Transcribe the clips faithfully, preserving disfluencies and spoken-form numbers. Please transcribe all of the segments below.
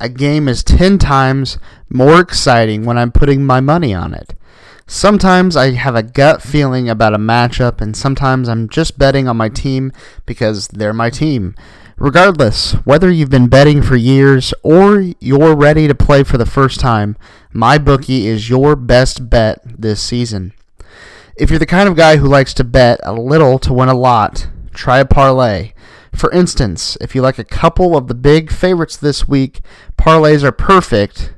a game is ten times more exciting when I'm putting my money on it. Sometimes I have a gut feeling about a matchup, and sometimes I'm just betting on my team because they're my team. Regardless, whether you've been betting for years or you're ready to play for the first time, MyBookie is your best bet this season. If you're the kind of guy who likes to bet a little to win a lot, try a parlay. For instance, if you like a couple of the big favorites this week, parlays are perfect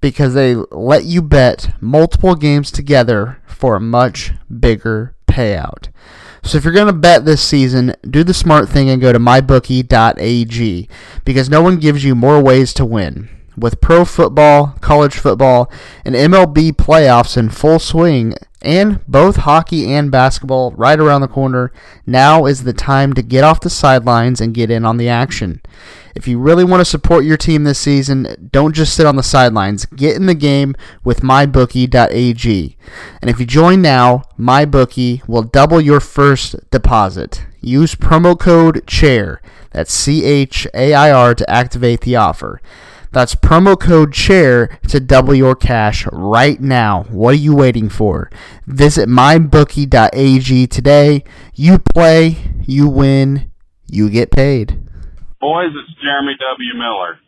because they let you bet multiple games together for a much bigger payout. So if you're going to bet this season, do the smart thing and go to my bookie dot a g because no one gives you more ways to win. With pro football, college football, and M L B playoffs in full swing, and both hockey and basketball right around the corner, now is the time to get off the sidelines and get in on the action. If you really want to support your team this season, don't just sit on the sidelines. Get in the game with my bookie dot a g. And if you join now, MyBookie will double your first deposit. Use promo code CHAIR, that's C H A I R, to activate the offer. That's promo code CHAIR to double your cash right now. What are you waiting for? Visit my bookie dot a g today. You play, you win, you get paid. Boys, it's Jeremy W. Miller.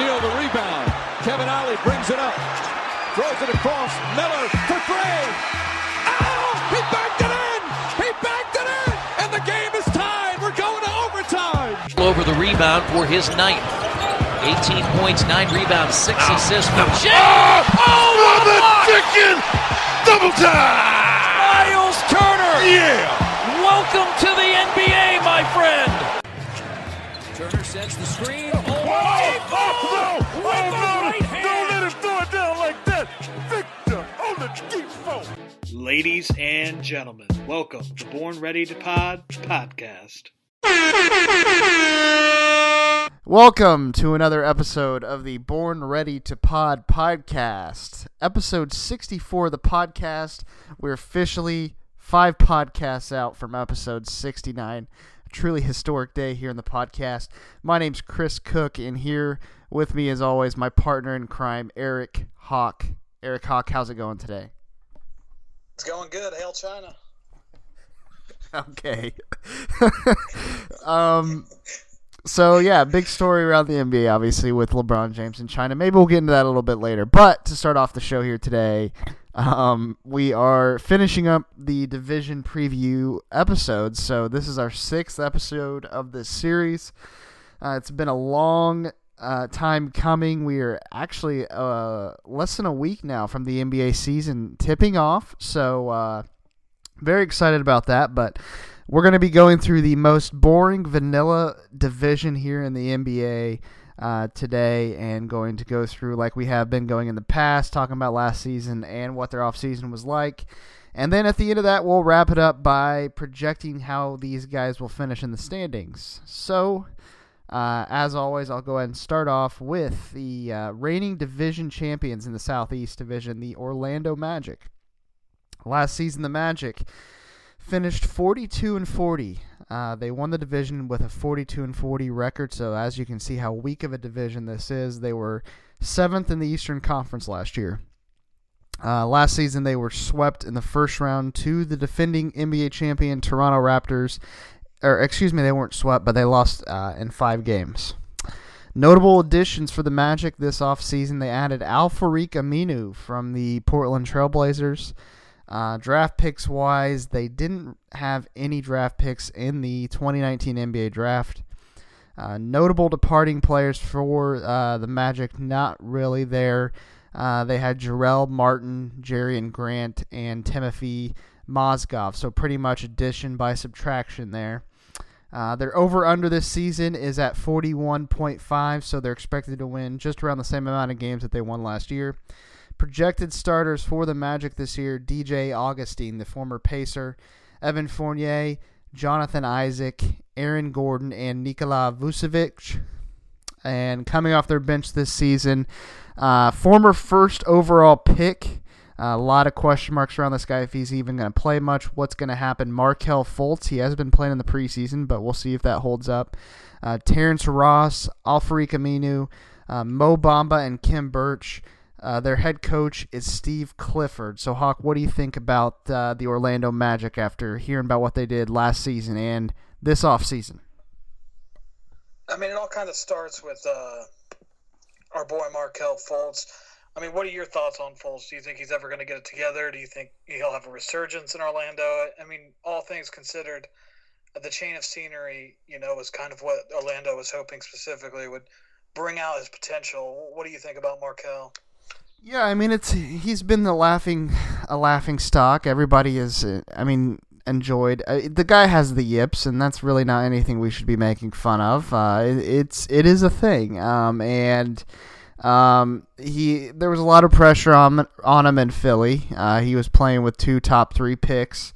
Neal the rebound. Kevin Ollie brings it up. Throws it across. Miller for three. Oh, he backed it in. He backed it in. And the game is tied. We're going to overtime. Over the rebound for his ninth. eighteen points, nine rebounds, six oh. assists from Jim. Oh, oh what the chicken. Double time. Myles Turner. Yeah. Welcome to the N B A, my friend. Turner sets the screen. Oh, oh, oh, oh, no, oh, no, right no, don't let him throw it down like that. Victor on the default. Ladies and gentlemen, welcome to Born Ready to Pod podcast. Welcome to another episode of the Born Ready to Pod podcast. Episode sixty-four of the podcast. We're officially five podcasts out from episode sixty-nine. A truly historic day here in the podcast. My name's Chris Cook, and here with me, as always, my partner in crime, Eric Hawk. Eric Hawk, how's it going today? It's going good. Hail China. Okay. um. So, yeah, big story around the N B A, obviously, with LeBron James and China. Maybe we'll get into that a little bit later. But to start off the show here today, Um, we are finishing up the division preview episode, so this is our sixth episode of this series. Uh, it's been a long uh, time coming. We are actually uh, less than a week now from the N B A season tipping off, so uh, very excited about that, but we're going to be going through the most boring vanilla division here in the N B A Uh, today, and going to go through like we have been going in the past, talking about last season and what their offseason was like. And then at the end of that, we'll wrap it up by projecting how these guys will finish in the standings. So, uh, as always, I'll go ahead and start off with the uh, reigning division champions in the Southeast Division, the Orlando Magic. Last season, the Magic finished forty-two and forty. Uh, they won the division with a forty-two and forty record, so as you can see how weak of a division this is, they were seventh in the Eastern Conference last year. Uh, last season, they were swept in the first round to the defending N B A champion Toronto Raptors. Or excuse me, they weren't swept, but they lost uh, in five games. Notable additions for the Magic this offseason, they added Al-Farouq Aminu from the Portland Trail Blazers. Uh, draft picks wise, they didn't have any draft picks in the twenty nineteen N B A draft. Uh, notable departing players for uh, the Magic, not really there. Uh, they had Jarrell Martin, Jerian Grant, and Timothy Mozgov. So pretty much addition by subtraction there. Uh, their over-under this season is at forty-one point five, so they're expected to win just around the same amount of games that they won last year. Projected starters for the Magic this year, D J Augustin, the former Pacer, Evan Fournier, Jonathan Isaac, Aaron Gordon, and Nikola Vucevic. And coming off their bench this season, uh, former first overall pick. Uh, a lot of question marks around this guy if he's even going to play much. What's going to happen? Markelle Fultz, he has been playing in the preseason, but we'll see if that holds up. Uh, Terrence Ross, Al-Farouq Aminu, uh, Mo Bamba, and Kim Birch. Uh, their head coach is Steve Clifford. So, Hawk, what do you think about uh, the Orlando Magic after hearing about what they did last season and this offseason? I mean, it all kind of starts with uh, our boy Markelle Fultz. I mean, what are your thoughts on Fultz? Do you think he's ever going to get it together? Do you think he'll have a resurgence in Orlando? I mean, all things considered, the change of scenery, you know, was kind of what Orlando was hoping specifically would bring out his potential. What do you think about Markelle? Yeah, I mean, it's he's been the laughing, a laughing stock. Everybody is, I mean, enjoyed. The guy has the yips, and that's really not anything we should be making fun of. Uh, it's it is a thing, um, and. Um, he there was a lot of pressure on on him in Philly. Uh, he was playing with two top three picks,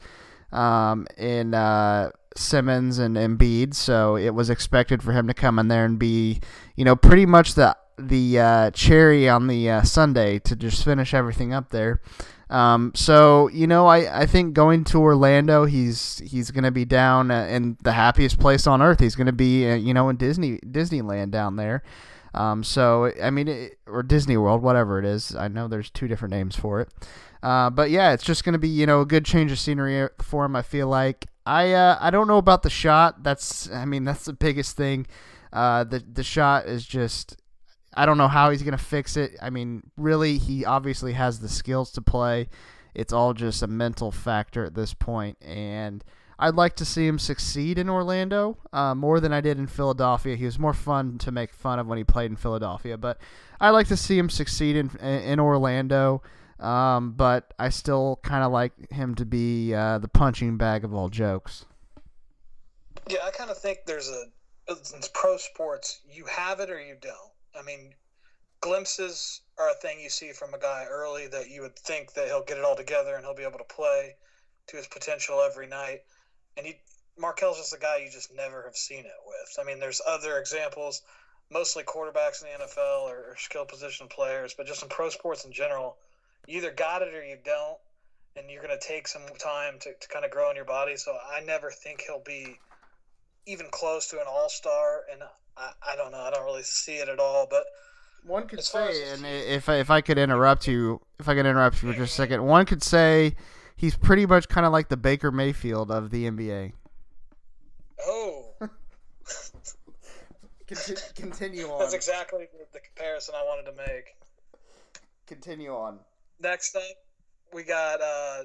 um, in uh, Simmons and Embiid. So it was expected for him to come in there and be, you know, pretty much the the uh, cherry on the uh, sundae to just finish everything up there. Um, so you know, I, I think going to Orlando, he's he's gonna be down in the happiest place on earth. He's gonna be uh, you know in Disney Disneyland down there. Um, so, I mean, it, or Disney World, whatever it is. I know there's two different names for it. Uh, but, yeah, it's just going to be, you know, a good change of scenery for him, I feel like. I uh, I don't know about the shot. That's, I mean, that's the biggest thing. Uh, the, the shot is just, I don't know how he's going to fix it. I mean, really, he obviously has the skills to play. It's all just a mental factor at this point. And I'd like to see him succeed in Orlando uh, more than I did in Philadelphia. He was more fun to make fun of when he played in Philadelphia, but I like to see him succeed in in Orlando. Um, but I still kind of like him to be uh, the punching bag of all jokes. Yeah, I kind of think there's a in pro sports you have it or you don't. I mean, glimpses are a thing you see from a guy early that you would think that he'll get it all together and he'll be able to play to his potential every night. And he, Markelle's just a guy you just never have seen it with. I mean, there's other examples, mostly quarterbacks in the N F L or, or skill position players, but just in pro sports in general, you either got it or you don't, and you're going to take some time to, to kind of grow in your body. So I never think he'll be even close to an all-star, and I, I don't know. I don't really see it at all, but one could say, as, and if I, if I could interrupt you, if I could interrupt you for just a second, one could say he's pretty much kind of like the Baker Mayfield of the N B A. Oh. Continue, continue on. That's exactly the comparison I wanted to make. Continue on. Next up, we got uh,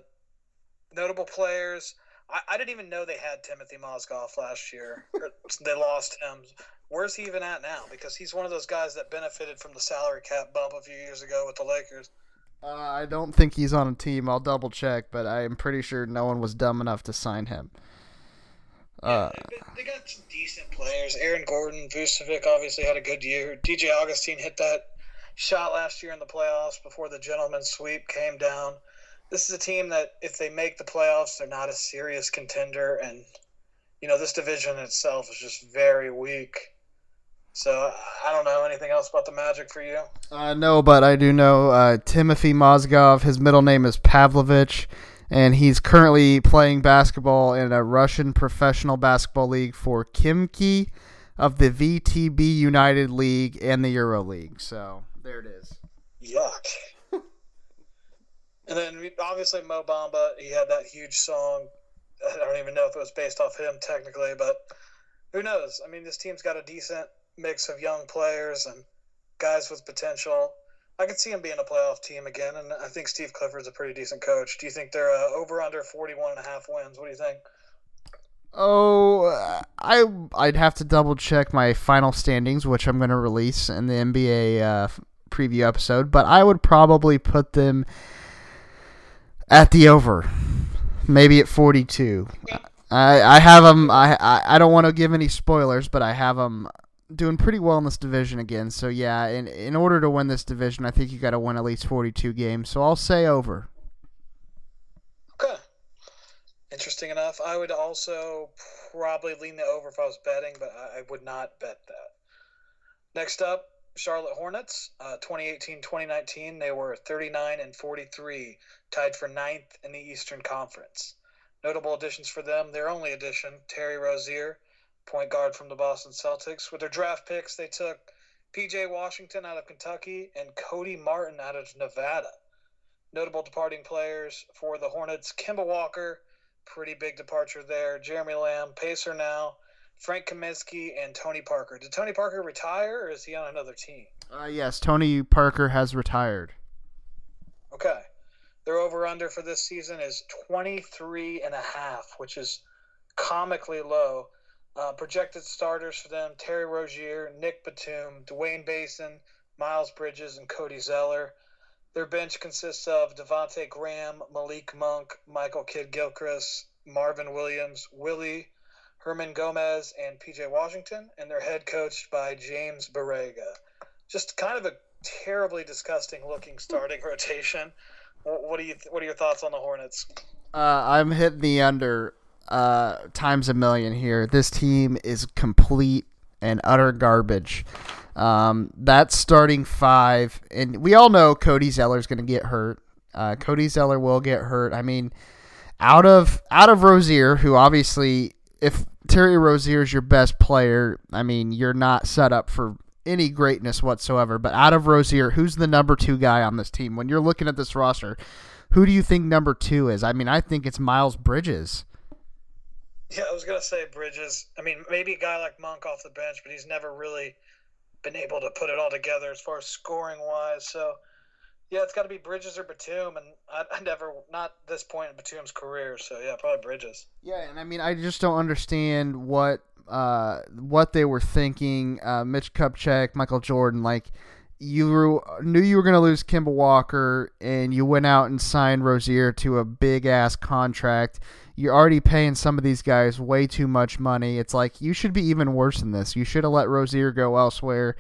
notable players. I, I didn't even know they had Timothy Mozgov last year. They lost him. Where's he even at now? Because he's one of those guys that benefited from the salary cap bump a few years ago with the Lakers. Uh, I don't think he's on a team. I'll double check, but I am pretty sure no one was dumb enough to sign him. Uh, yeah, they got some decent players. Aaron Gordon, Vucevic obviously had a good year. D J Augustin hit that shot last year in the playoffs before the gentleman's sweep came down. This is a team that if they make the playoffs, they're not a serious contender. And, you know, this division itself is just very weak. So, I don't know anything else about the Magic for you? Uh, no, but I do know uh, Timothy Mozgov. His middle name is Pavlovich, and he's currently playing basketball in a Russian professional basketball league for Kimki of the V T B United League and the Euro League. So, there it is. Yuck. And then, obviously, Mo Bamba, he had that huge song. I don't even know if it was based off him technically, but who knows? I mean, this team's got a decent mix of young players and guys with potential. I could see him being a playoff team again, and I think Steve Clifford's a pretty decent coach. Do you think they're uh, over under forty-one and a half wins? What do you think? Oh, uh, I, I'd have to double-check my final standings, which I'm going to release in the N B A uh, preview episode, but I would probably put them at the over, maybe at forty-two. I I have them. I I don't want to give any spoilers, but I have them doing pretty well in this division again. So yeah, in in order to win this division, I think you got to win at least forty-two games. So I'll say over. Okay. Interesting enough. I would also probably lean the over if I was betting, but I would not bet that. Next up, Charlotte Hornets, uh, twenty eighteen twenty nineteen, they were thirty-nine and forty-three, tied for ninth in the Eastern Conference. Notable additions for them, their only addition, Terry Rozier, point guard from the Boston Celtics. With their draft picks, they took P J. Washington out of Kentucky and Cody Martin out of Nevada. Notable departing players for the Hornets, Kemba Walker, pretty big departure there, Jeremy Lamb, Pacer now, Frank Kaminsky, and Tony Parker. Did Tony Parker retire, or is he on another team? Uh, yes, Tony Parker has retired. Okay. Their over-under for this season is twenty-three and a half, which is comically low. Uh, projected starters for them, Terry Rozier, Nick Batum, Dwayne Basin, Miles Bridges, and Cody Zeller. Their bench consists of Devontae Graham, Malik Monk, Michael Kidd-Gilchrist, Marvin Williams, Willie, Herman Gomez, and P J. Washington, and they're head coached by James Borrega. Just kind of a terribly disgusting-looking starting rotation. What do you? What are your thoughts on the Hornets? Uh, I'm hitting the under uh, times a million here. This team is complete and utter garbage. Um, that's starting five, and we all know Cody Zeller's going to get hurt. Uh, Cody Zeller will get hurt. I mean, out of out of Rozier, who obviously, if Terry Rozier is your best player, I mean, you're not set up for any greatness whatsoever. But out of Rozier, who's the number two guy on this team? When you're looking at this roster, who do you think number two is? I mean, I think it's Miles Bridges. Yeah, I was going to say Bridges. I mean, maybe a guy like Monk off the bench, but he's never really been able to put it all together as far as scoring-wise. So, yeah, it's got to be Bridges or Batum, and I, I never, not this point in Batum's career, so yeah, probably Bridges. Yeah, and I mean, I just don't understand what uh, what they were thinking. Uh, Mitch Kupchak, Michael Jordan, like, you knew you were going to lose Kemba Walker, and you went out and signed Rozier to a big-ass contract. You're already paying some of these guys way too much money. It's like, you should be even worse than this. You should have let Rozier go elsewhere.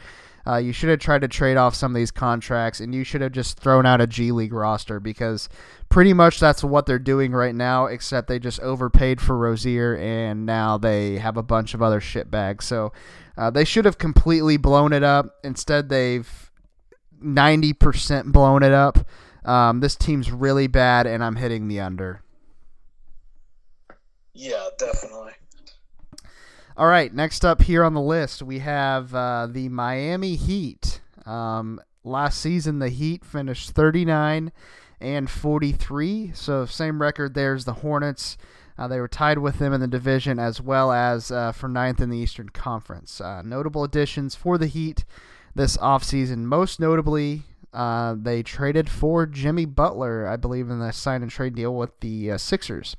Uh, you should have tried to trade off some of these contracts, and you should have just thrown out a G League roster, because pretty much that's what they're doing right now, except they just overpaid for Rozier, and now they have a bunch of other shitbags. So uh, they should have completely blown it up. Instead, they've ninety percent blown it up. Um, this team's really bad, and I'm hitting the under. Yeah, definitely. All right, next up here on the list, we have uh, the Miami Heat. Um, last season, the Heat finished thirty-nine and forty-three, so same record there as the Hornets. Uh, they were tied with them in the division, as well as uh, for ninth in the Eastern Conference. Uh, notable additions for the Heat this offseason. Most notably, uh, they traded for Jimmy Butler, I believe, in the sign-and-trade deal with the uh, Sixers.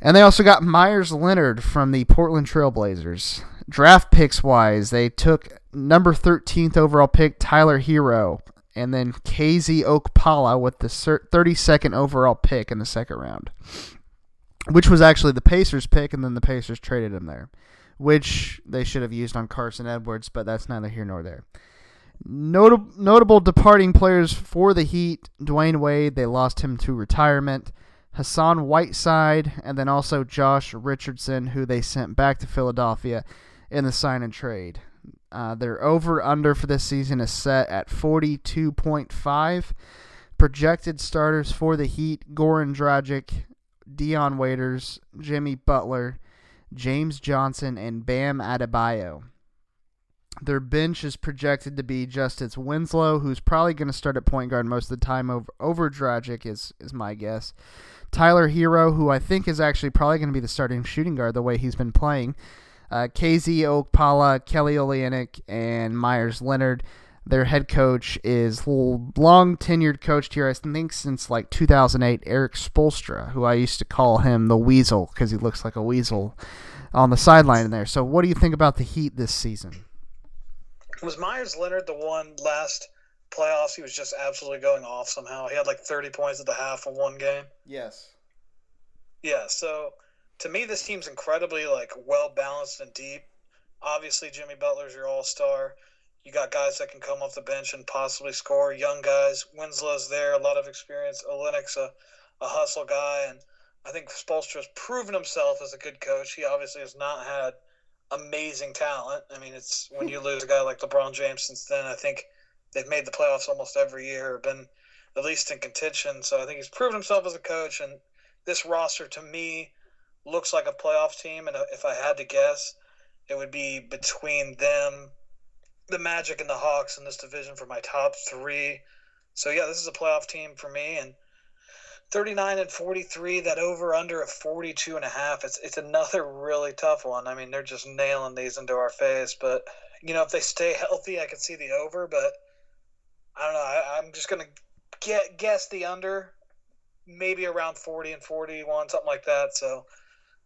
And they also got Myers Leonard from the Portland Trail Blazers. Draft picks-wise, they took number thirteenth overall pick Tyler Hero, and then K Z Okpala with the thirty-second overall pick in the second round, which was actually the Pacers' pick, and then the Pacers traded him there, which they should have used on Carson Edwards, but that's neither here nor there. Notable, notable departing players for the Heat, Dwayne Wade, they lost him to retirement, Hassan Whiteside, and then also Josh Richardson, who they sent back to Philadelphia in the sign and trade. Uh, their over-under for this season is set at forty-two point five. Projected starters for the Heat, Goran Dragic, Dion Waiters, Jimmy Butler, James Johnson, and Bam Adebayo. Their bench is projected to be Justice Winslow, who's probably going to start at point guard most of the time over, over Dragic, is, is my guess. Tyler Hero, who I think is actually probably going to be the starting shooting guard the way he's been playing. Uh, K Z Okpala, Kelly Olynyk, and Myers Leonard. Their head coach is long-tenured coach here, I think, since like two thousand eight, Eric Spoelstra, who I used to call him the Weasel because he looks like a weasel on the sideline there. So what do you think about the Heat this season? Was Myers Leonard the one last playoffs he was just absolutely going off somehow? He had like thirty points at the half of one game. Yes. Yeah, so to me, this team's incredibly like well balanced and deep. Obviously, Jimmy Butler's your all-star. You got guys that can come off the bench and possibly score. Young guys, Winslow's there, a lot of experience. Olenek's a, a hustle guy, and I think Spoelstra's proven himself as a good coach. He obviously has not had amazing talent. I mean, it's when you lose a guy like LeBron James since then, I think they've made the playoffs almost every year, been at least in contention. So I think he's proven himself as a coach, and this roster to me looks like a playoff team. And if I had to guess, it would be between them, the Magic, and the Hawks in this division for my top three. So yeah, this is a playoff team for me, and thirty-nine and forty-three, that over under of forty-two and a half. It's it's another really tough one. I mean, they're just nailing these into our face, but you know, if they stay healthy, I could see the over, but I don't know. I, I'm just going to get guess the under, maybe around forty and forty-one, something like that. So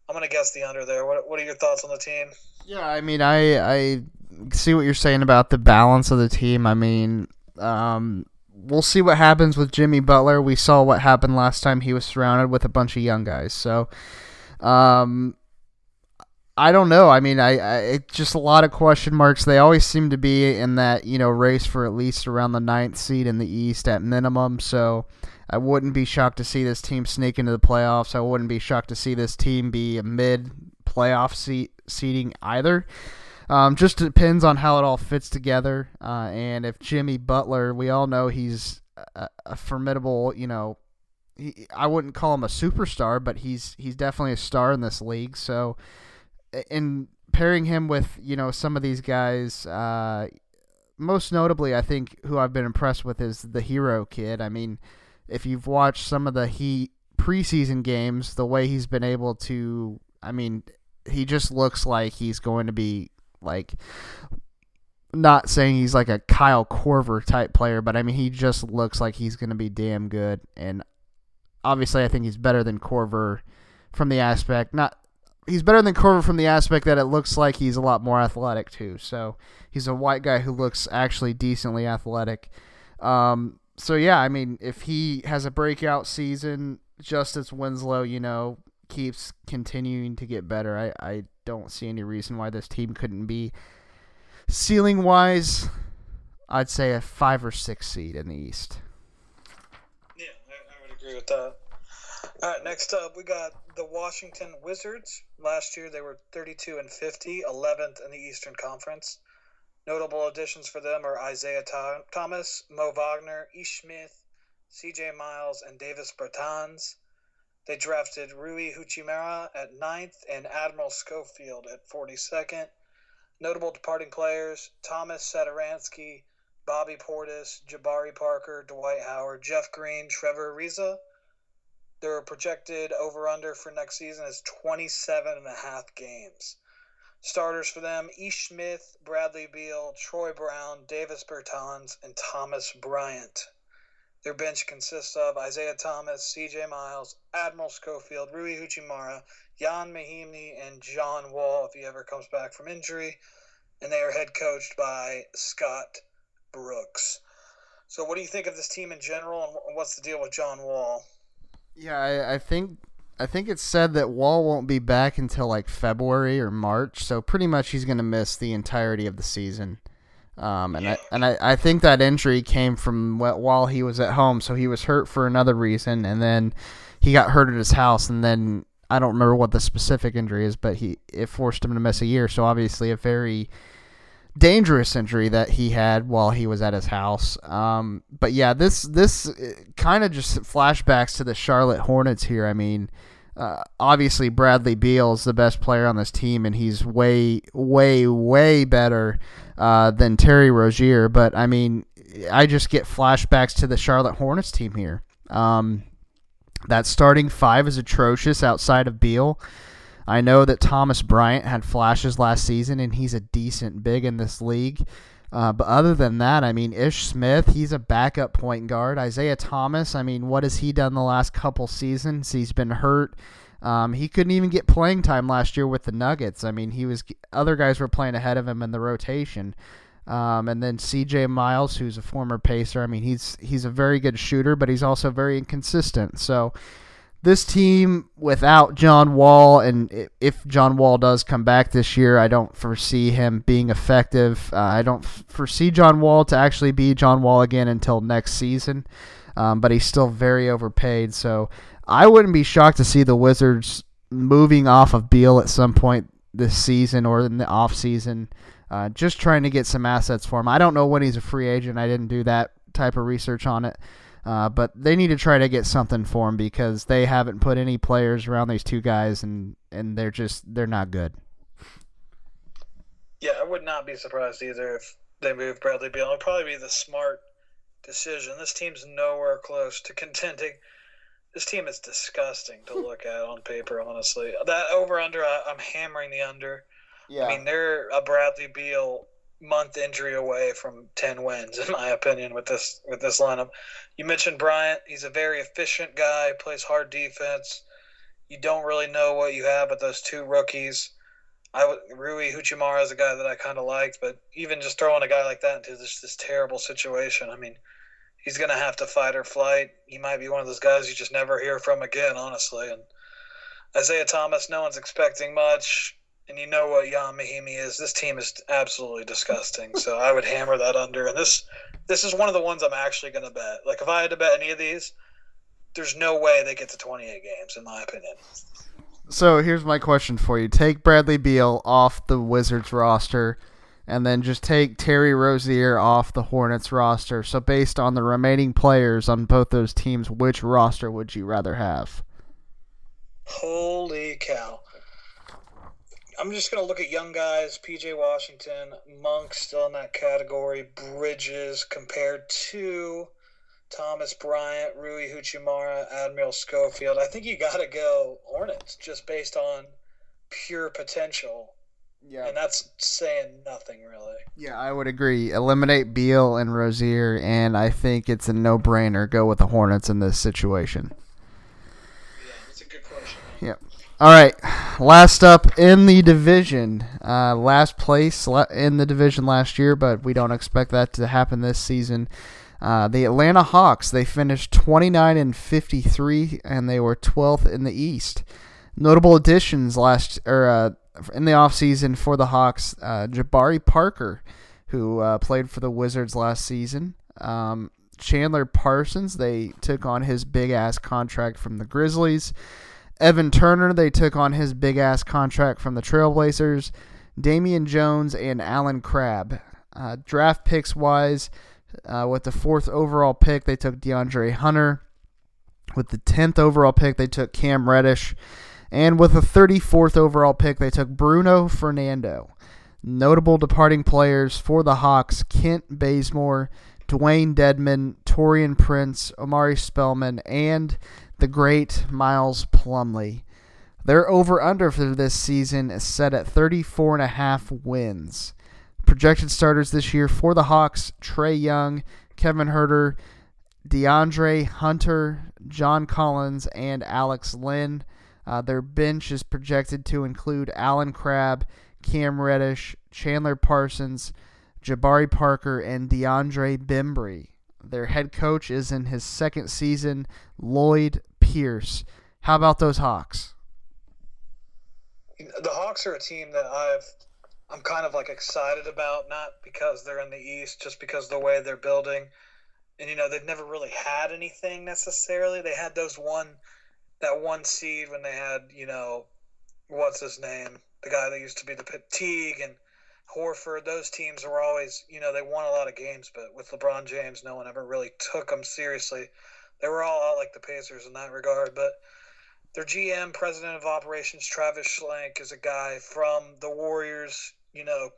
I'm going to guess the under there. What what are your thoughts on the team? Yeah, I mean, I I see what you're saying about the balance of the team. I mean, um we'll see what happens with Jimmy Butler. We saw what happened last time he was surrounded with a bunch of young guys. So, um, I don't know. I mean, I, I it's just a lot of question marks. They always seem to be in that, you know, race for at least around the ninth seed in the East at minimum. So I wouldn't be shocked to see this team sneak into the playoffs. I wouldn't be shocked to see this team be a mid playoff seat seeding either. Um, just depends on how it all fits together, uh, and if Jimmy Butler, we all know he's a, a formidable, you know, he, I wouldn't call him a superstar, but he's he's definitely a star in this league. So, in pairing him with, you know, some of these guys, uh, most notably, I think who I've been impressed with is the Hero kid. I mean, if you've watched some of the Heat preseason games, the way he's been able to, I mean, he just looks like he's going to be. Like, not saying he's like a Kyle Korver type player, but I mean, he just looks like he's going to be damn good. And obviously I think he's better than Korver from the aspect, not he's better than Korver from the aspect that it looks like he's a lot more athletic too. So he's a white guy who looks actually decently athletic. Um, so yeah, I mean, if he has a breakout season, Justice Winslow, you know, keeps continuing to get better. I, I don't see any reason why this team couldn't be ceiling wise. I'd say a five or six seed in the East. Yeah, I, I would agree with that. All right, next up we got the Washington Wizards. Last year they were thirty-two and fifty, eleventh in the Eastern Conference. Notable additions for them are Isaiah Thomas, Mo Wagner, Ish Smith, C J Miles, and Davis Bertans. They drafted Rui Hachimura at ninth and Admiral Schofield at forty-second. Notable departing players, Thomas Sadaransky, Bobby Portis, Jabari Parker, Dwight Howard, Jeff Green, Trevor Ariza. Their projected over-under for next season is twenty-seven and a half games. Starters for them, Ish Smith, Bradley Beal, Troy Brown, Davis Bertans, and Thomas Bryant. Their bench consists of Isaiah Thomas, C J Miles, Admiral Schofield, Rui Hachimura, Jan Mahimni, and John Wall if he ever comes back from injury. And they are head coached by Scott Brooks. So what do you think of this team in general, and what's the deal with John Wall? Yeah, I, I think I think it's said that Wall won't be back until like February or March, so pretty much he's going to miss the entirety of the season. Um, and I and I, I think that injury came from while he was at home, so he was hurt for another reason, and then he got hurt at his house, and then I don't remember what the specific injury is, but he it forced him to miss a year, so obviously a very dangerous injury that he had while he was at his house. Um, but yeah, this, this kind of just flashbacks to the Charlotte Hornets here. I mean, uh, obviously Bradley Beal is the best player on this team, and he's way, way, way better Uh, than Terry Rozier, but I mean, I just get flashbacks to the Charlotte Hornets team here. Um, that starting five is atrocious outside of Beal. I know that Thomas Bryant had flashes last season, and he's a decent big in this league. Uh, but other than that, I mean, Ish Smith, he's a backup point guard. Isaiah Thomas, I mean, what has he done the last couple seasons? He's been hurt. Um, he couldn't even get playing time last year with the Nuggets. I mean, he was other guys were playing ahead of him in the rotation. Um, and then C J Miles, who's a former Pacer. I mean, he's he's a very good shooter, but he's also very inconsistent. So this team without John Wall, and if John Wall does come back this year, I don't foresee him being effective. Uh, I don't foresee John Wall to actually be John Wall again until next season, um, but he's still very overpaid. So I wouldn't be shocked to see the Wizards moving off of Beal at some point this season or in the offseason, uh, just trying to get some assets for him. I don't know when he's a free agent. I didn't do that type of research on it. Uh, but they need to try to get something for him because they haven't put any players around these two guys, and, and they're just they're not good. Yeah, I would not be surprised either if they move Bradley Beal. It would probably be the smart decision. This team's nowhere close to contending. This team is disgusting to look at on paper, honestly. That over-under, I, I'm hammering the under. Yeah. I mean, they're a Bradley Beal month injury away from ten wins, in my opinion, with this with this lineup. You mentioned Bryant. He's a very efficient guy, plays hard defense. You don't really know what you have with those two rookies. I Rui Hachimura is a guy that I kind of liked, but even just throwing a guy like that into this this terrible situation, I mean, he's going to have to fight or flight. He might be one of those guys you just never hear from again, honestly. And Isaiah Thomas, no one's expecting much. And you know what Yan Mahimi is. This team is absolutely disgusting. So I would hammer that under. And this this is one of the ones I'm actually going to bet. Like, if I had to bet any of these, there's no way they get to twenty-eight games, in my opinion. So here's my question for you. Take Bradley Beal off the Wizards roster, and then just take Terry Rozier off the Hornets roster. So based on the remaining players on both those teams, which roster would you rather have? Holy cow. I'm just going to look at young guys, P J. Washington, Monk still in that category, Bridges compared to Thomas Bryant, Rui Hachimura, Admiral Schofield. I think you got to go Hornets just based on pure potential. Yeah. And that's saying nothing, really. Yeah, I would agree. Eliminate Beal and Rozier, and I think it's a no-brainer. Go with the Hornets in this situation. Yeah, that's a good question. Yep. Yeah. All right, last up in the division, uh, last place in the division last year, but we don't expect that to happen this season. Uh, the Atlanta Hawks, they finished twenty-nine and fifty-three, and they were twelfth in the East. Notable additions last or uh, in the offseason for the Hawks, uh, Jabari Parker, who uh, played for the Wizards last season. Um, Chandler Parsons, they took on his big-ass contract from the Grizzlies. Evan Turner, they took on his big-ass contract from the Trailblazers. Damian Jones and Allen Crabbe. Uh, draft picks-wise, uh, with the fourth overall pick, they took DeAndre Hunter. With the tenth overall pick, they took Cam Reddish. And with the thirty-fourth overall pick, they took Bruno Fernando. Notable departing players for the Hawks, Kent Bazemore, Dwayne Dedman, Taurean Prince, Omari Spellman, and the great Miles Plumlee. Their over-under for this season is set at thirty-four point five wins. Projected starters this year for the Hawks, Trae Young, Kevin Huerter, DeAndre Hunter, John Collins, and Alex Lynn. Uh, their bench is projected to include Allen Crabbe, Cam Reddish, Chandler Parsons, Jabari Parker, and DeAndre Bembry. Their head coach is in his second season, Lloyd Pierce. How about those Hawks? The Hawks are a team that I've, I'm kind of like excited about, not because they're in the East, just because of the way they're building. And, you know, they've never really had anything necessarily. They had those one, that one seed when they had, you know, what's his name? The guy that used to be the Teague and Horford, those teams were always, you know, they won a lot of games, but with LeBron James, no one ever really took them seriously. They were all out like the Pacers in that regard, but their G M, president of operations, Travis Schlenk, is a guy from the Warriors, you know,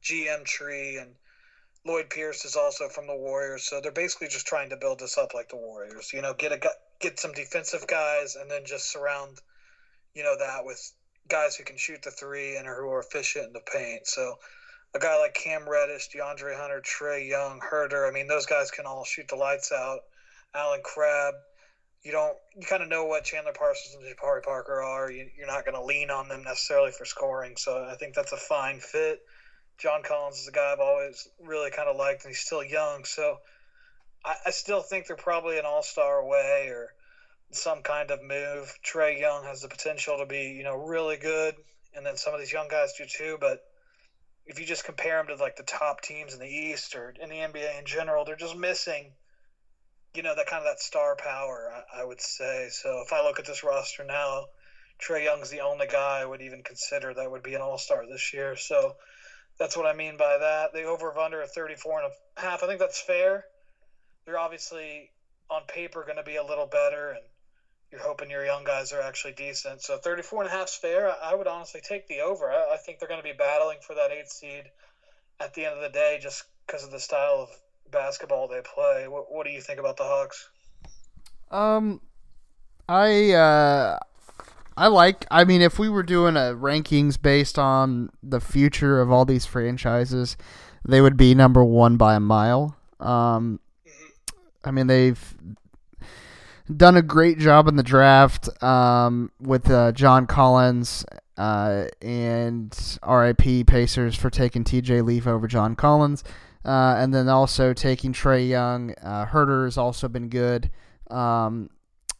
G M tree, and Lloyd Pierce is also from the Warriors, so they're basically just trying to build this up like the Warriors, you know, get a get some defensive guys and then just surround, you know, that with guys who can shoot the three and who are efficient in the paint. So a guy like Cam Reddish, DeAndre Hunter, Trae Young, Huerter, I mean, those guys can all shoot the lights out. Allen Crabbe, you don't, you kind of know what Chandler Parsons and Jabari Parker are. You, you're not going to lean on them necessarily for scoring. So I think that's a fine fit. John Collins is a guy I've always really kind of liked, and he's still young. So I, I still think they're probably an all-star away or some kind of move. Trae Young has the potential to be, you know, really good, and then some of these young guys do too. But if you just compare them to like the top teams in the East or in the N B A in general, they're just missing, you know, that kind of that star power, I, I would say. So if I look at this roster now, Trae Young's the only guy I would even consider that would be an all-star this year. So that's what I mean by that. They over under thirty-four and a half. I think that's fair. They're obviously on paper going to be a little better, and you're hoping your young guys are actually decent. So thirty-four and a half is fair. I would honestly take the over. I, I think they're going to be battling for that eighth seed at the end of the day just because of the style of basketball they play. What, what do you think about the Hawks? Um, I, uh, I like, I mean, if we were doing a rankings based on the future of all these franchises, they would be number one by a mile. Um, I mean, they've done a great job in the draft, um, with, uh, John Collins, uh, and R I P Pacers for taking T J Leaf over John Collins. Uh, and then also taking Trae Young. Uh, Herter has also been good. Um,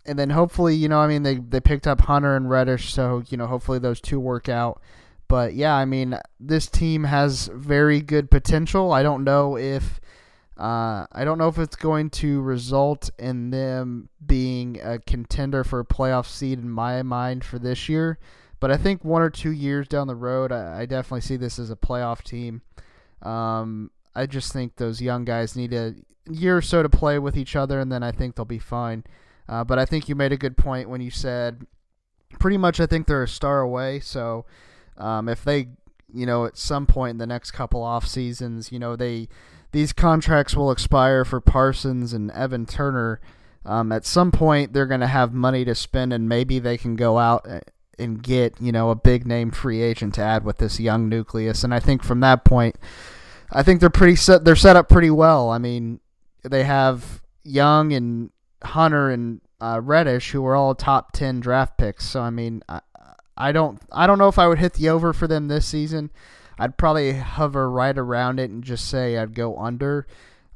And then hopefully, you know, I mean, they, they picked up Hunter and Reddish, so, you know, hopefully those two work out. But, yeah, I mean, this team has very good potential. I don't know if uh, I don't know if it's going to result in them being a contender for a playoff seed in my mind for this year. But I think one or two years down the road, I, I definitely see this as a playoff team. Um, I just think those young guys need a year or so to play with each other, and then I think they'll be fine. Uh, but I think you made a good point when you said pretty much I think they're a star away. So um, if they, you know, at some point in the next couple off seasons, you know, they these contracts will expire for Parsons and Evan Turner. Um, at some point, they're going to have money to spend, and maybe they can go out and get, you know, a big name free agent to add with this young nucleus. And I think from that point, I think they're pretty set. They're set up pretty well. I mean, they have Young and Hunter and uh, Reddish, who were all top ten draft picks. So I mean, I, I don't, I don't know if I would hit the over for them this season. I'd probably hover right around it and just say I'd go under.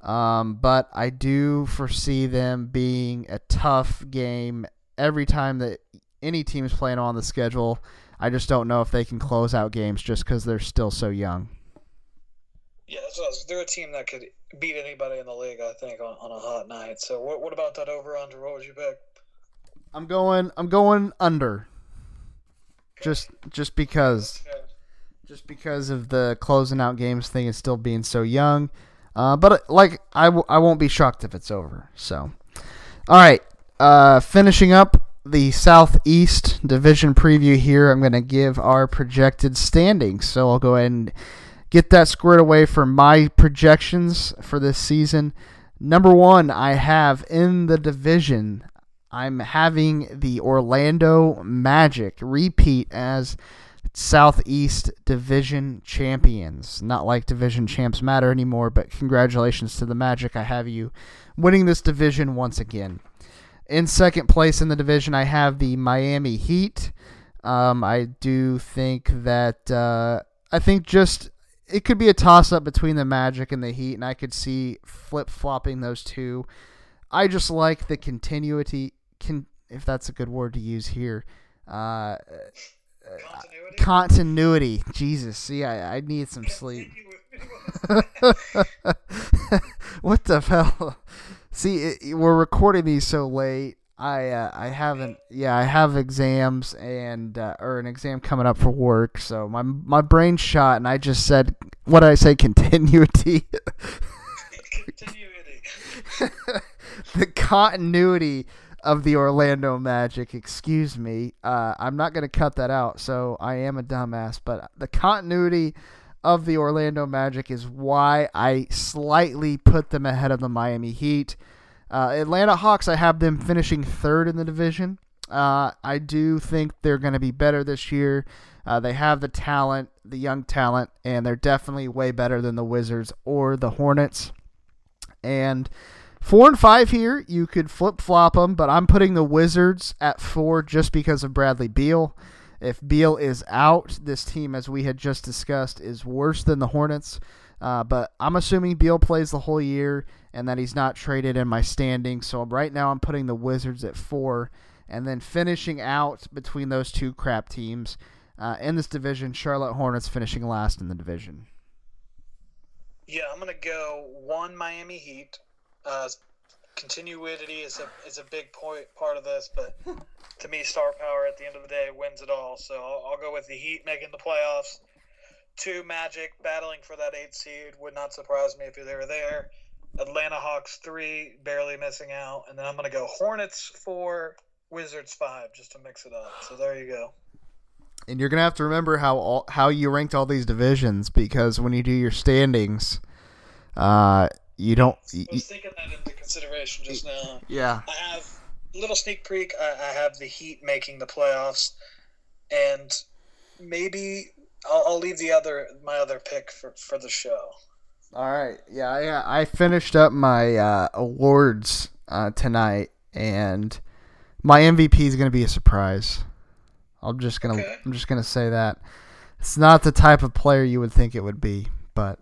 Um, but I do foresee them being a tough game every time that any team's playing on the schedule. I just don't know if they can close out games just because they're still so young. Yeah, they're a team that could beat anybody in the league, I think, on, on a hot night. So, what what about that over/under? What would you pick? I'm going. I'm going under. Okay. Just just because, yeah. just because of the closing out games thing and still being so young. Uh, but like I, w- I won't be shocked if it's over. So, all right. Uh, finishing up the Southeast Division preview here. I'm going to give our projected standings. So I'll go ahead and get that squared away for my projections for this season. Number one, I have in the division, I'm having the Orlando Magic repeat as Southeast Division champions. Not like division champs matter anymore, but congratulations to the Magic. I have you winning this division once again. In second place in the division, I have the Miami Heat. Um, I do think that, uh, I think just... it could be a toss-up between the Magic and the Heat, and I could see flip-flopping those two. I just like the continuity, can, if that's a good word to use here. Uh, continuity? Uh, continuity. Jesus, see, I, I need some sleep. What the hell? See, it, we're recording these so late. I uh, I haven't yeah I have exams and uh, or an exam coming up for work, so my my brain's shot, and I just said what did I say continuity continuity the continuity of the Orlando Magic, excuse me. uh, I'm not gonna cut that out, so I am a dumbass, but the continuity of the Orlando Magic is why I slightly put them ahead of the Miami Heat. Uh, Atlanta Hawks, I have them finishing third in the division. Uh, I do think they're going to be better this year. Uh, they have the talent, the young talent, and they're definitely way better than the Wizards or the Hornets. And four and five here, you could flip-flop them, but I'm putting the Wizards at four just because of Bradley Beal. If Beal is out, this team, as we had just discussed, is worse than the Hornets. Uh, but I'm assuming Beal plays the whole year and that he's not traded in my standings. So right now I'm putting the Wizards at four. And then finishing out between those two crap teams uh, in this division, Charlotte Hornets finishing last in the division. Yeah, I'm going to go one Miami Heat. Uh, continuity is a is a big point part of this, but to me, star power at the end of the day wins it all. So I'll, I'll go with the Heat making the playoffs. Two, Magic battling for that eight seed. Would not surprise me if they were there. Atlanta Hawks three, barely missing out. And then I'm going to go Hornets four, Wizards five, just to mix it up. So there you go. And you're going to have to remember how all, how you ranked all these divisions, because when you do your standings, uh, you don't... I was taking that into consideration just now. Yeah. I have little sneak peek. I, I have the Heat making the playoffs. And maybe... I'll, I'll leave the other my other pick for, for the show. All right, yeah, yeah. I finished up my uh, awards uh, tonight, and my M V P is going to be a surprise. I'm just gonna okay. I'm just gonna say that it's not the type of player you would think it would be. But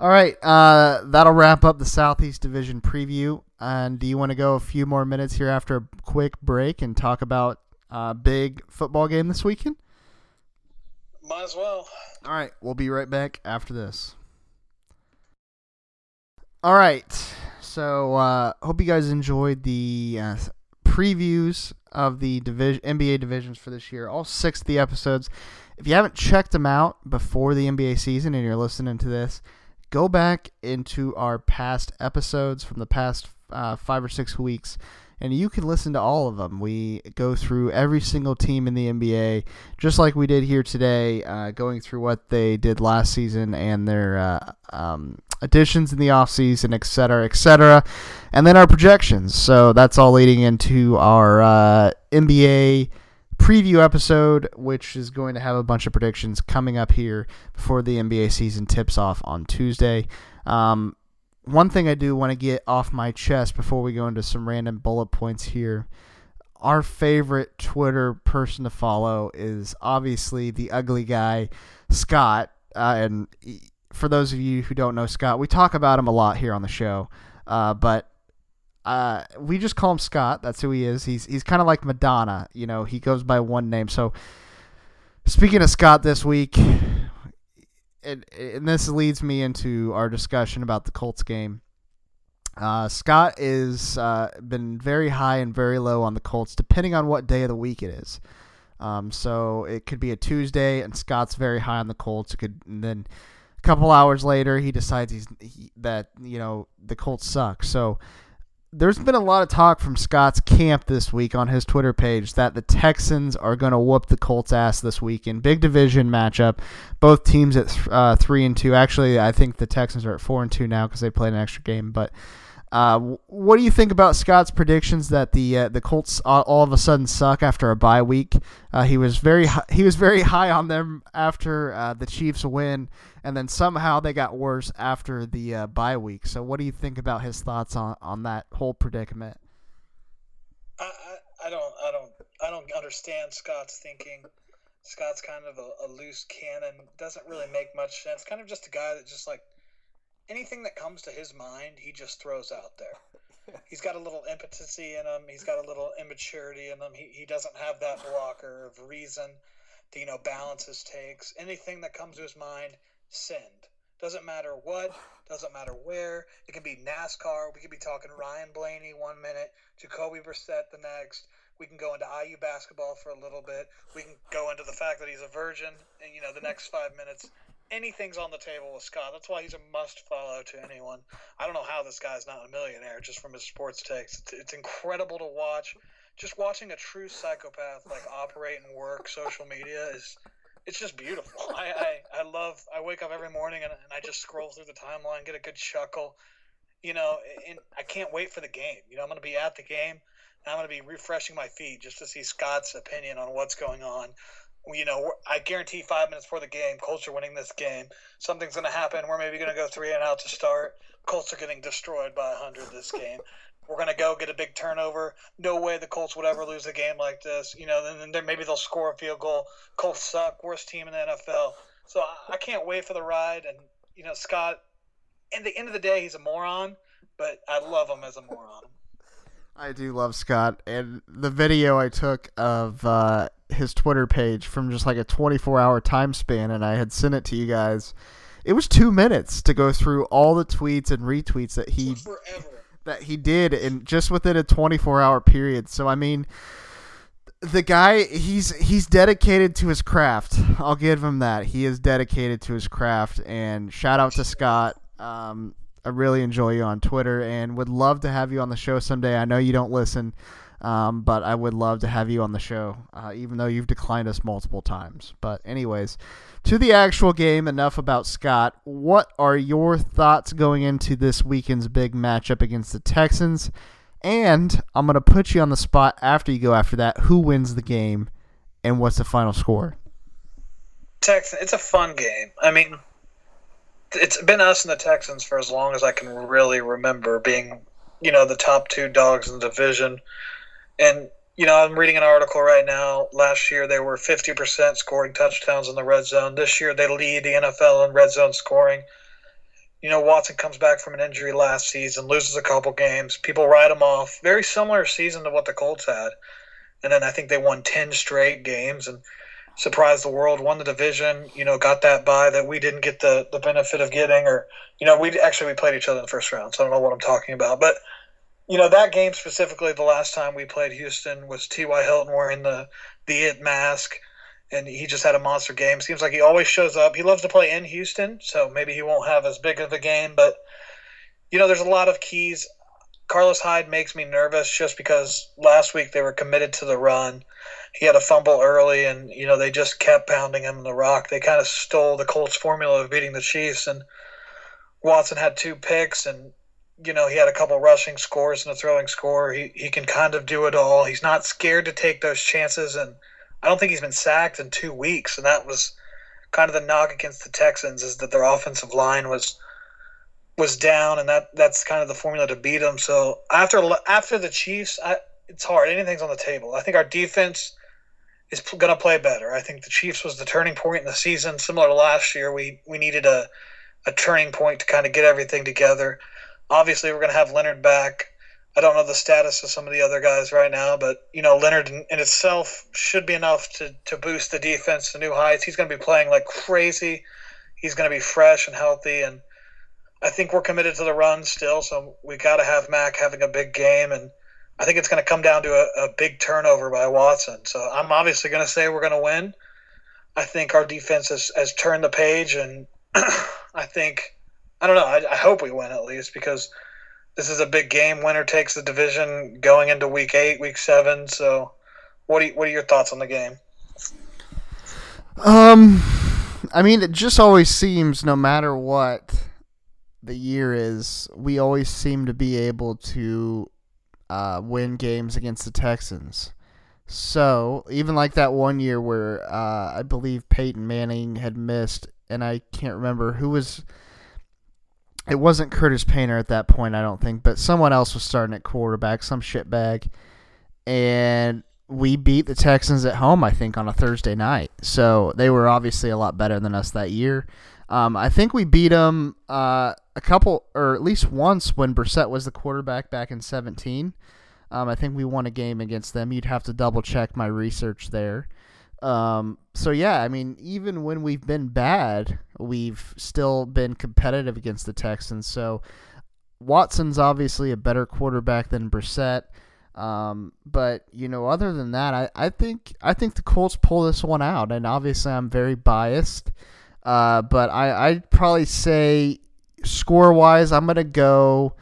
all right, uh, that'll wrap up the Southeast Division preview. And do you want to go a few more minutes here after a quick break and talk about a big football game this weekend? Might as well. All right, we'll be right back after this. All right, so uh, hope you guys enjoyed the uh, previews of the division, N B A divisions for this year, all six of the episodes. If you haven't checked them out before the N B A season and you're listening to this, go back into our past episodes from the past uh, five or six weeks. And you can listen to all of them. We go through every single team in the N B A, just like we did here today, uh, going through what they did last season and their uh, um, additions in the offseason, et cetera, et cetera. And then our projections. So that's all leading into our uh, N B A preview episode, which is going to have a bunch of predictions coming up here before the N B A season tips off on Tuesday. Um One thing I do want to get off my chest before we go into some random bullet points here. Our favorite Twitter person to follow is obviously the ugly guy, Scott. Uh, and for those of you who don't know Scott, we talk about him a lot here on the show. Uh, but uh, we just call him Scott. That's who he is. He's he's kind of like Madonna. You know, he goes by one name. So speaking of Scott this week... And, and this leads me into our discussion about the Colts game. Uh, Scott has uh, been very high and very low on the Colts, depending on what day of the week it is. Um, so it could be a Tuesday, and Scott's very high on the Colts. It could, and then a couple hours later, he decides he's he, that you know the Colts suck. So there's been a lot of talk from Scott's camp this week on his Twitter page that the Texans are going to whoop the Colts' ass this week in big division matchup. Both teams at uh, three and two. Actually, I think the Texans are at four and two now because they played an extra game. But uh, what do you think about Scott's predictions that the uh, the Colts all of a sudden suck after a bye week? Uh, he was very high, he was very high on them after uh, the Chiefs win, and then somehow they got worse after the uh, bye week. So what do you think about his thoughts on, on that whole predicament? I, I, I don't I don't I don't understand Scott's thinking. Scott's kind of a, a loose cannon. Doesn't really make much sense. Kind of just a guy that just like anything that comes to his mind, he just throws out there. He's got a little impotency in him. He's got a little immaturity in him. He he doesn't have that blocker of reason to, you know, balance his takes. Anything that comes to his mind, send. Doesn't matter what. Doesn't matter where. It can be NASCAR. We could be talking Ryan Blaney one minute, Jacoby Brissett the next. We can go into I U basketball for a little bit. We can go into the fact that he's a virgin in, you know, the next five minutes. Anything's on the table with Scott. That's why he's a must-follow to anyone. I don't know how this guy's not a millionaire just from his sports takes. It's, it's incredible to watch. Just watching a true psychopath like operate and work social media is it's just beautiful. I, I, I love – I wake up every morning and, and I just scroll through the timeline, get a good chuckle. You know, and I can't wait for the game. You know, I'm going to be at the game, and I'm going to be refreshing my feed just to see Scott's opinion on what's going on. You know, I guarantee five minutes before the game, Colts are winning this game. Something's going to happen. We're maybe going to go three and out to start. Colts are getting destroyed by one hundred this game. We're going to go get a big turnover. No way the Colts would ever lose a game like this. You know, then, then maybe they'll score a field goal. Colts suck. Worst team in the N F L. So I, I can't wait for the ride. And you know, Scott, at the end of the day, he's a moron, but I love him as a moron. I do love Scott. And the video I took of uh, his Twitter page from just like a twenty-four hour time span, and I had sent it to you guys. It was two minutes to go through all the tweets and retweets that he Forever. that he did, and just within a twenty-four hour period. So, I mean, the guy, he's he's dedicated to his craft. I'll give him that. He is dedicated to his craft. And shout out to Scott. Um, I really enjoy you on Twitter and would love to have you on the show someday. I know you don't listen, um, but I would love to have you on the show, uh, even though you've declined us multiple times. But anyways, to the actual game, enough about Scott. What are your thoughts going into this weekend's big matchup against the Texans? And I'm going to put you on the spot after you go after that. Who wins the game and what's the final score? Texans. It's a fun game. I mean, it's been us and the Texans for as long as I can really remember, being, you know, the top two dogs in the division. And, you know, I'm reading an article right now. Last year they were fifty percent scoring touchdowns in the red zone. This year they lead the N F L in red zone scoring. You know, Watson comes back from an injury last season, loses a couple games. People write him off. Very similar season to what the Colts had. And then I think they won ten straight games and surprised the world, won the division, you know, got that bye that we didn't get the, the benefit of getting. Or, you know, we actually we played each other in the first round, so I don't know what I'm talking about. But, you know, that game specifically, the last time we played Houston, was T Y. Hilton wearing the, the it mask, and he just had a monster game. Seems like he always shows up. He loves to play in Houston, so maybe he won't have as big of a game. But, you know, there's a lot of keys. Carlos Hyde makes me nervous just because last week they were committed to the run. He had a fumble early, and, you know, they just kept pounding him in the rock. They kind of stole the Colts' formula of beating the Chiefs, and Watson had two picks, and, you know, he had a couple rushing scores and a throwing score. He he can kind of do it all. He's not scared to take those chances, and I don't think he's been sacked in two weeks, and that was kind of the knock against the Texans, is that their offensive line was was down, and that, that's kind of the formula to beat them. So after after the Chiefs, I, it's hard. Anything's on the table. I think our defense is p- going to play better. I think the Chiefs was the turning point in the season. Similar to last year, we, we needed a, a turning point to kind of get everything together. Obviously, we're going to have Leonard back. I don't know the status of some of the other guys right now, but, you know, Leonard in, in itself should be enough to, to boost the defense to new heights. He's going to be playing like crazy. He's going to be fresh and healthy, and I think we're committed to the run still, so we got to have Mac having a big game, and I think it's going to come down to a, a big turnover by Watson. So I'm obviously going to say we're going to win. I think our defense has, has turned the page, and I think – I don't know. I, I hope we win at least, because – this is a big game. Winner takes the division going into week eight, week seven. So what do you, what are your thoughts on the game? Um, I mean, it just always seems, no matter what the year is, we always seem to be able to uh, win games against the Texans. So even like that one year where uh, I believe Peyton Manning had missed, and I can't remember who was – it wasn't Curtis Painter at that point, I don't think, but someone else was starting at quarterback, some shitbag. And we beat the Texans at home, I think, on a Thursday night. So they were obviously a lot better than us that year. Um, I think we beat them uh, a couple, or at least once, when Brissett was the quarterback back in seventeen. Um, I think we won a game against them. You'd have to double-check my research there. Um, so yeah, I mean, even when we've been bad, we've still been competitive against the Texans. So Watson's obviously a better quarterback than Brissett. Um, but you know, other than that, I, I think, I think the Colts pull this one out, and obviously I'm very biased. Uh, but I, I'd probably say score wise, I'm going to go,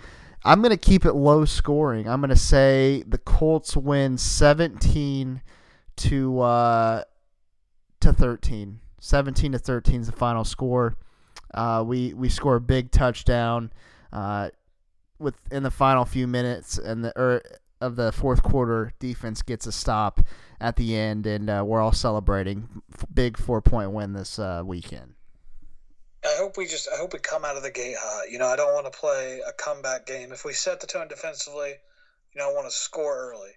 I'm going to keep it low scoring. I'm going to say the Colts win seventeen to uh to thirteen. seventeen to thirteen is the final score. Uh we we score a big touchdown uh within the final few minutes and the or of the fourth quarter. Defense gets a stop at the end, and uh, we're all celebrating. Big four-point win this uh weekend. I hope we just I hope we come out of the gate hot. You know, I don't want to play a comeback game. If we set the tone defensively, you know, I want to score early.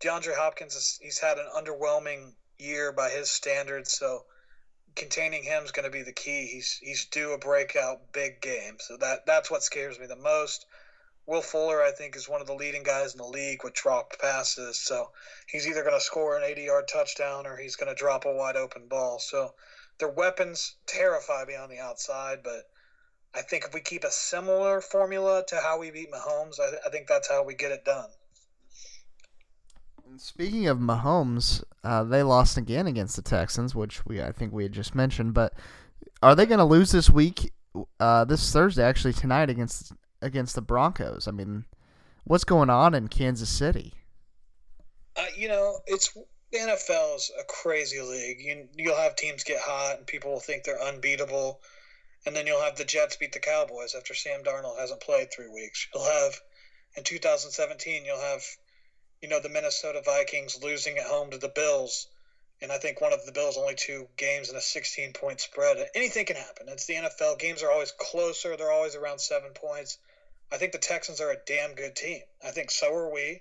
DeAndre Hopkins, he's had an underwhelming year by his standards, so containing him is going to be the key. He's he's due a breakout big game. So that that's what scares me the most. Will Fuller, I think, is one of the leading guys in the league with dropped passes. So he's either going to score an eighty-yard touchdown or he's going to drop a wide-open ball. So their weapons terrify me on the outside, but I think if we keep a similar formula to how we beat Mahomes, I, th- I think that's how we get it done. And speaking of Mahomes, uh, they lost again against the Texans, which we I think we had just mentioned. But are they going to lose this week, uh, this Thursday, actually tonight, against against the Broncos? I mean, what's going on in Kansas City? Uh, you know, it's the N F L is a crazy league. You, you'll have teams get hot, and people will think they're unbeatable. And then you'll have the Jets beat the Cowboys after Sam Darnold hasn't played three weeks. You'll have, in two thousand seventeen, you'll have, you know, the Minnesota Vikings losing at home to the Bills. And I think one of the Bills only two games in a sixteen-point spread. Anything can happen. It's the N F L. Games are always closer. They're always around seven points. I think the Texans are a damn good team. I think so are we.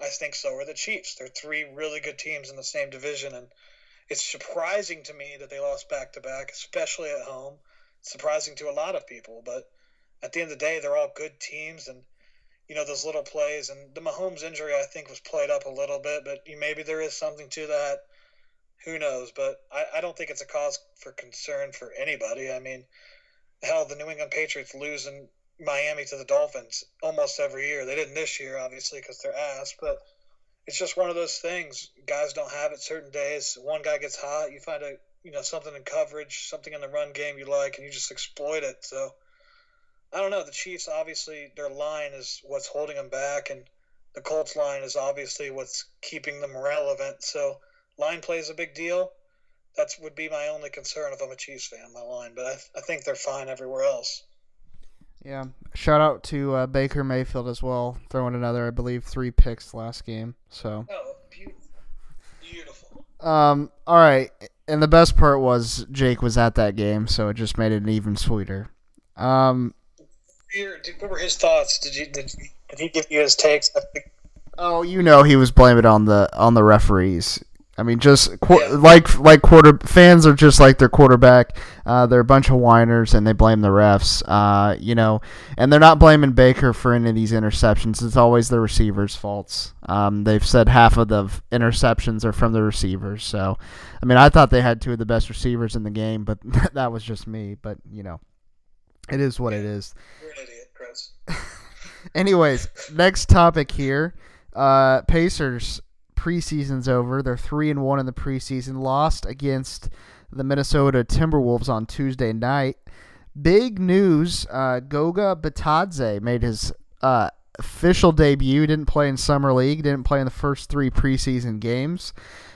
I think so are the Chiefs. They're three really good teams in the same division. And it's surprising to me that they lost back-to-back, especially at home. Surprising to a lot of people, but at the end of the day, they're all good teams, and you know those little plays. And the Mahomes injury, I think, was played up a little bit, but maybe there is something to that. Who knows? But I, I don't think it's a cause for concern for anybody. I mean, hell, the New England Patriots lose in Miami to the Dolphins almost every year. They didn't this year, obviously, because they're ass. But it's just one of those things. Guys don't have it certain days. One guy gets hot, you find a you know, something in coverage, something in the run game you like, and you just exploit it. So, I don't know. The Chiefs, obviously, their line is what's holding them back, and the Colts line is obviously what's keeping them relevant. So, line play is a big deal. That would be my only concern if I'm a Chiefs fan, my line. But I, I think they're fine everywhere else. Yeah. Shout out to uh, Baker Mayfield as well, throwing another, I believe, three picks last game. So. Oh, beautiful. Beautiful. Um. All right. And the best part was Jake was at that game, so it just made it even sweeter. Um, what were his thoughts? Did you did, you, did he give you his takes? Oh, you know he was blaming it on the on the referees. I mean, just qu- yeah. like like quarter fans are just like their quarterback. Uh, they're a bunch of whiners, and they blame the refs. Uh, you know, and they're not blaming Baker for any of these interceptions. It's always the receivers' faults. Um, they've said half of the interceptions are from the receivers. So, I mean, I thought they had two of the best receivers in the game, but that was just me. But you know, it is what yeah. it is. You're an idiot, Chris. Anyways, next topic here: uh, Pacers. Preseason's over. They're three and one in the preseason. Lost against the Minnesota Timberwolves on Tuesday night. Big news: uh, Goga Bitadze made his uh, official debut. Didn't play in summer league. Didn't play in the first three preseason games.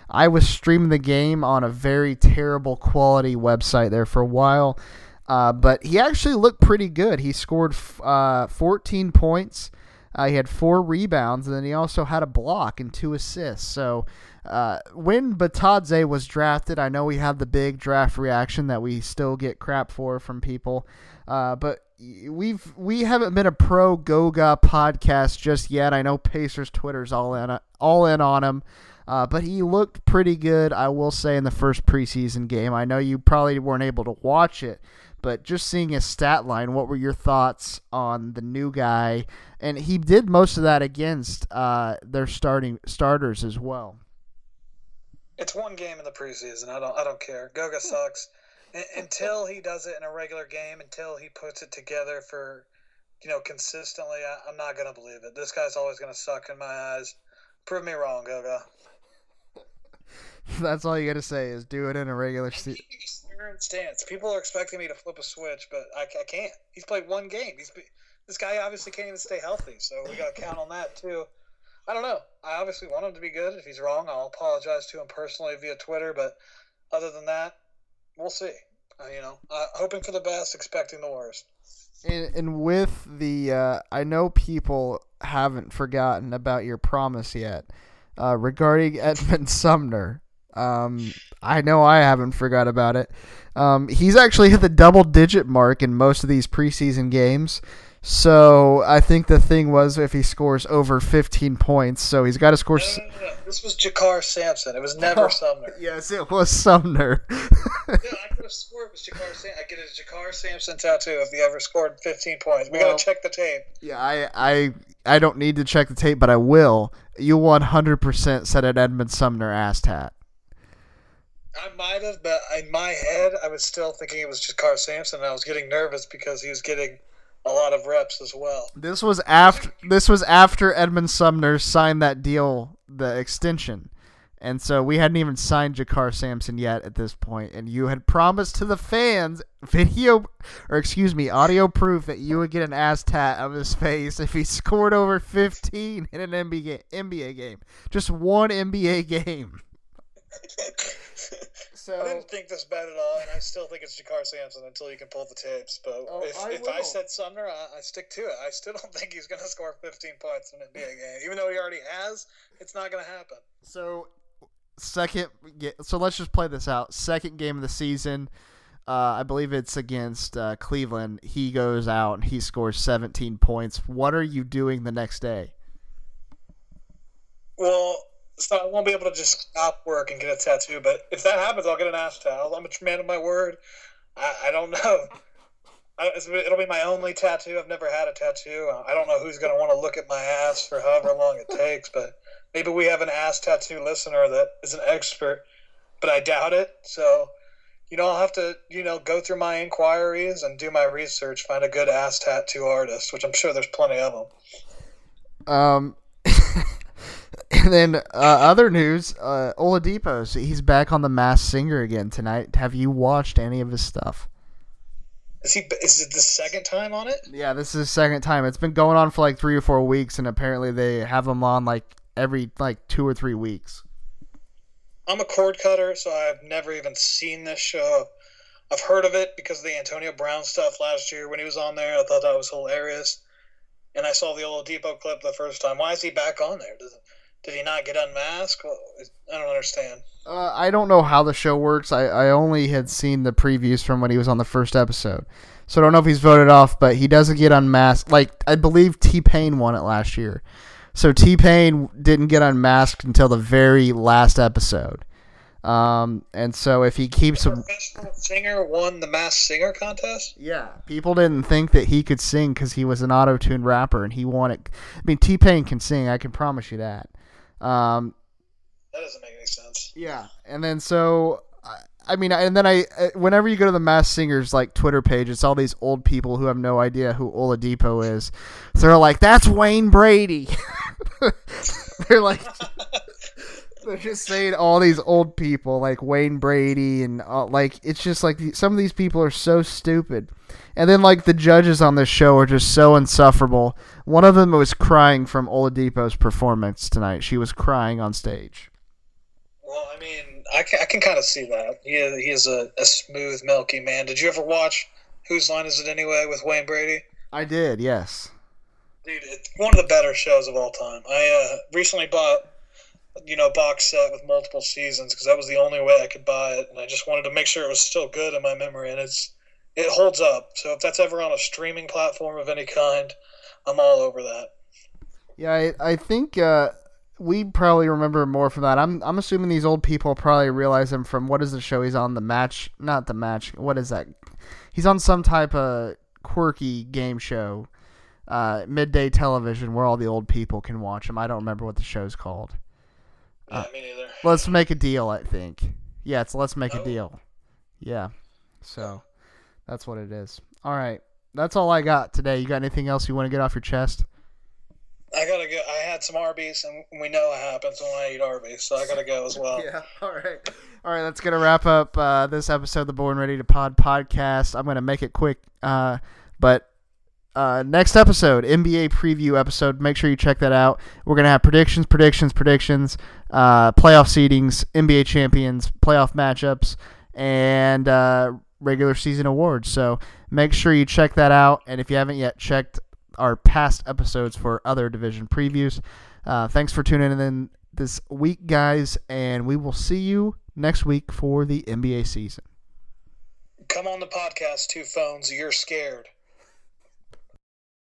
I was streaming the game on a very terrible quality website there for a while, uh, but he actually looked pretty good. He scored f- uh, fourteen points. Uh, he had four rebounds, and then he also had a block and two assists. So uh, when Bitadze was drafted, I know we had the big draft reaction that we still get crap for from people, uh, but we've we haven't been a pro Goga podcast just yet. I know Pacers Twitter's all in all in on him, uh, but he looked pretty good, I will say, in the first preseason game. I know you probably weren't able to watch it. But just seeing his stat line, what were your thoughts on the new guy? And he did most of that against uh, their starting starters as well. It's one game in the preseason. I don't. I don't care. Goga sucks until he does it in a regular game. Until he puts it together for, you know, consistently. I, I'm not gonna believe it. This guy's always gonna suck in my eyes. Prove me wrong, Goga. That's all you gotta say is do it in a regular season. Stance. People are expecting me to flip a switch, but I, I can't. He's played one game. He's this guy obviously can't even stay healthy, so we got to count on that too. I don't know. I obviously want him to be good. If he's wrong, I'll apologize to him personally via Twitter. But other than that, we'll see. Uh, you know, uh, hoping for the best, expecting the worst. And, and with the, uh, I know people haven't forgotten about your promise yet uh, regarding Edmund Sumner. Um, I know I haven't forgot about it. Um, he's actually hit the double digit mark in most of these preseason games. So I think the thing was if he scores over fifteen points, so he's got to score. No, no, no, no. This was Jakar Sampson. It was never oh, Sumner. Yes, it was Sumner. No, I could have swore it was Jakar Sampson. I get a Jakar Sampson tattoo if he ever scored fifteen points. We well, gotta check the tape. Yeah, I, I, I don't need to check the tape, but I will. You one hundred percent said an Edmund Sumner ass tat. I might have, but in my head, I was still thinking it was Jakar Sampson, and I was getting nervous because he was getting a lot of reps as well. This was after this was after Edmund Sumner signed that deal, the extension. And so we hadn't even signed Jakar Sampson yet at this point, and you had promised to the fans video or excuse me, audio proof that you would get an ass tat of his face if he scored over fifteen in an N B A game. Just one N B A game. So, I didn't think this bad at all, and I still think it's Jakar Sampson until you can pull the tapes. But oh, if I, if I said Sumner, I, I stick to it. I still don't think he's going to score fifteen points in an N B A game, even though he already has. It's not going to happen. So, second. So let's just play this out. Second game of the season, uh, I believe it's against uh, Cleveland. He goes out and he scores seventeen points. What are you doing the next day? Well. So I won't be able to just stop work and get a tattoo. But if that happens, I'll get an ass towel. I'm a man of my word. I, I don't know. I, it'll be my only tattoo. I've never had a tattoo. I don't know who's going to want to look at my ass for however long it takes. But maybe we have an ass tattoo listener that is an expert. But I doubt it. So, you know, I'll have to, you know, go through my inquiries and do my research, find a good ass tattoo artist, which I'm sure there's plenty of them. Um. And then uh, other news, uh, Oladipo, so he's back on The Masked Singer again tonight. Have you watched any of his stuff? Is he? Is it the second time on it? Yeah, this is the second time. It's been going on for like three or four weeks, and apparently they have him on like every like two or three weeks. I'm a cord cutter, so I've never even seen this show. I've heard of it because of the Antonio Brown stuff last year when he was on there. I thought that was hilarious. And I saw the Oladipo clip the first time. Why is he back on there? Does it... Did he not get unmasked? I don't understand. Uh, I don't know how the show works. I, I only had seen the previews from when he was on the first episode. So I don't know if he's voted off, but he doesn't get unmasked. Like, I believe T-Pain won it last year. So T-Pain didn't get unmasked until the very last episode. Um, and so if he keeps... The professional singer won the Masked Singer contest? Yeah. People didn't think that he could sing because he was an auto-tuned rapper, and he won it. I mean, T-Pain can sing. I can promise you that. Um, that doesn't make any sense. Yeah, and then so I mean, and then I whenever you go to the Masked Singer's like Twitter page, it's all these old people who have no idea who Oladipo is. So they're like, "That's Wayne Brady." They're like, they're just saying all these old people like Wayne Brady and all, like it's just like some of these people are so stupid. And then like the judges on this show are just so insufferable. One of them was crying from Oladipo's performance tonight. She was crying on stage. Well, I mean, I can, I can kind of see that. He is, he is a, a smooth, milky man. Did you ever watch Whose Line Is It Anyway with Wayne Brady? I did, yes. Dude, it's one of the better shows of all time. I uh, recently bought... you know, box set with multiple seasons because that was the only way I could buy it, and I just wanted to make sure it was still good in my memory, and it's it holds up. So if that's ever on a streaming platform of any kind, I'm all over that. Yeah, I, I think uh, we probably remember more from that. I'm I'm assuming these old people probably realize him from what is the show he's on, the match, not the match. What is that? He's on some type of quirky game show, uh, midday television where all the old people can watch him. I don't remember what the show's called. Uh, yeah, me neither. Let's make a deal, I think. Yeah, it's let's make oh. a deal. Yeah. So that's what it is. All right. That's all I got today. You got anything else you want to get off your chest? I got to go. I had some Arby's, and we know what happens when I eat Arby's, so I got to go as well. Yeah. All right. All right. That's going to wrap up uh, this episode of the Born Ready to Pod podcast. I'm going to make it quick, uh, but. Uh, next episode, N B A preview episode. Make sure you check that out. We're going to have predictions, predictions, predictions, uh, playoff seedings, N B A champions, playoff matchups, and uh, regular season awards. So make sure you check that out. And if you haven't yet, checked our past episodes for other division previews. Uh, thanks for tuning in this week, guys, and we will see you next week for the N B A season. Come on the podcast, Two Phones. You're scared.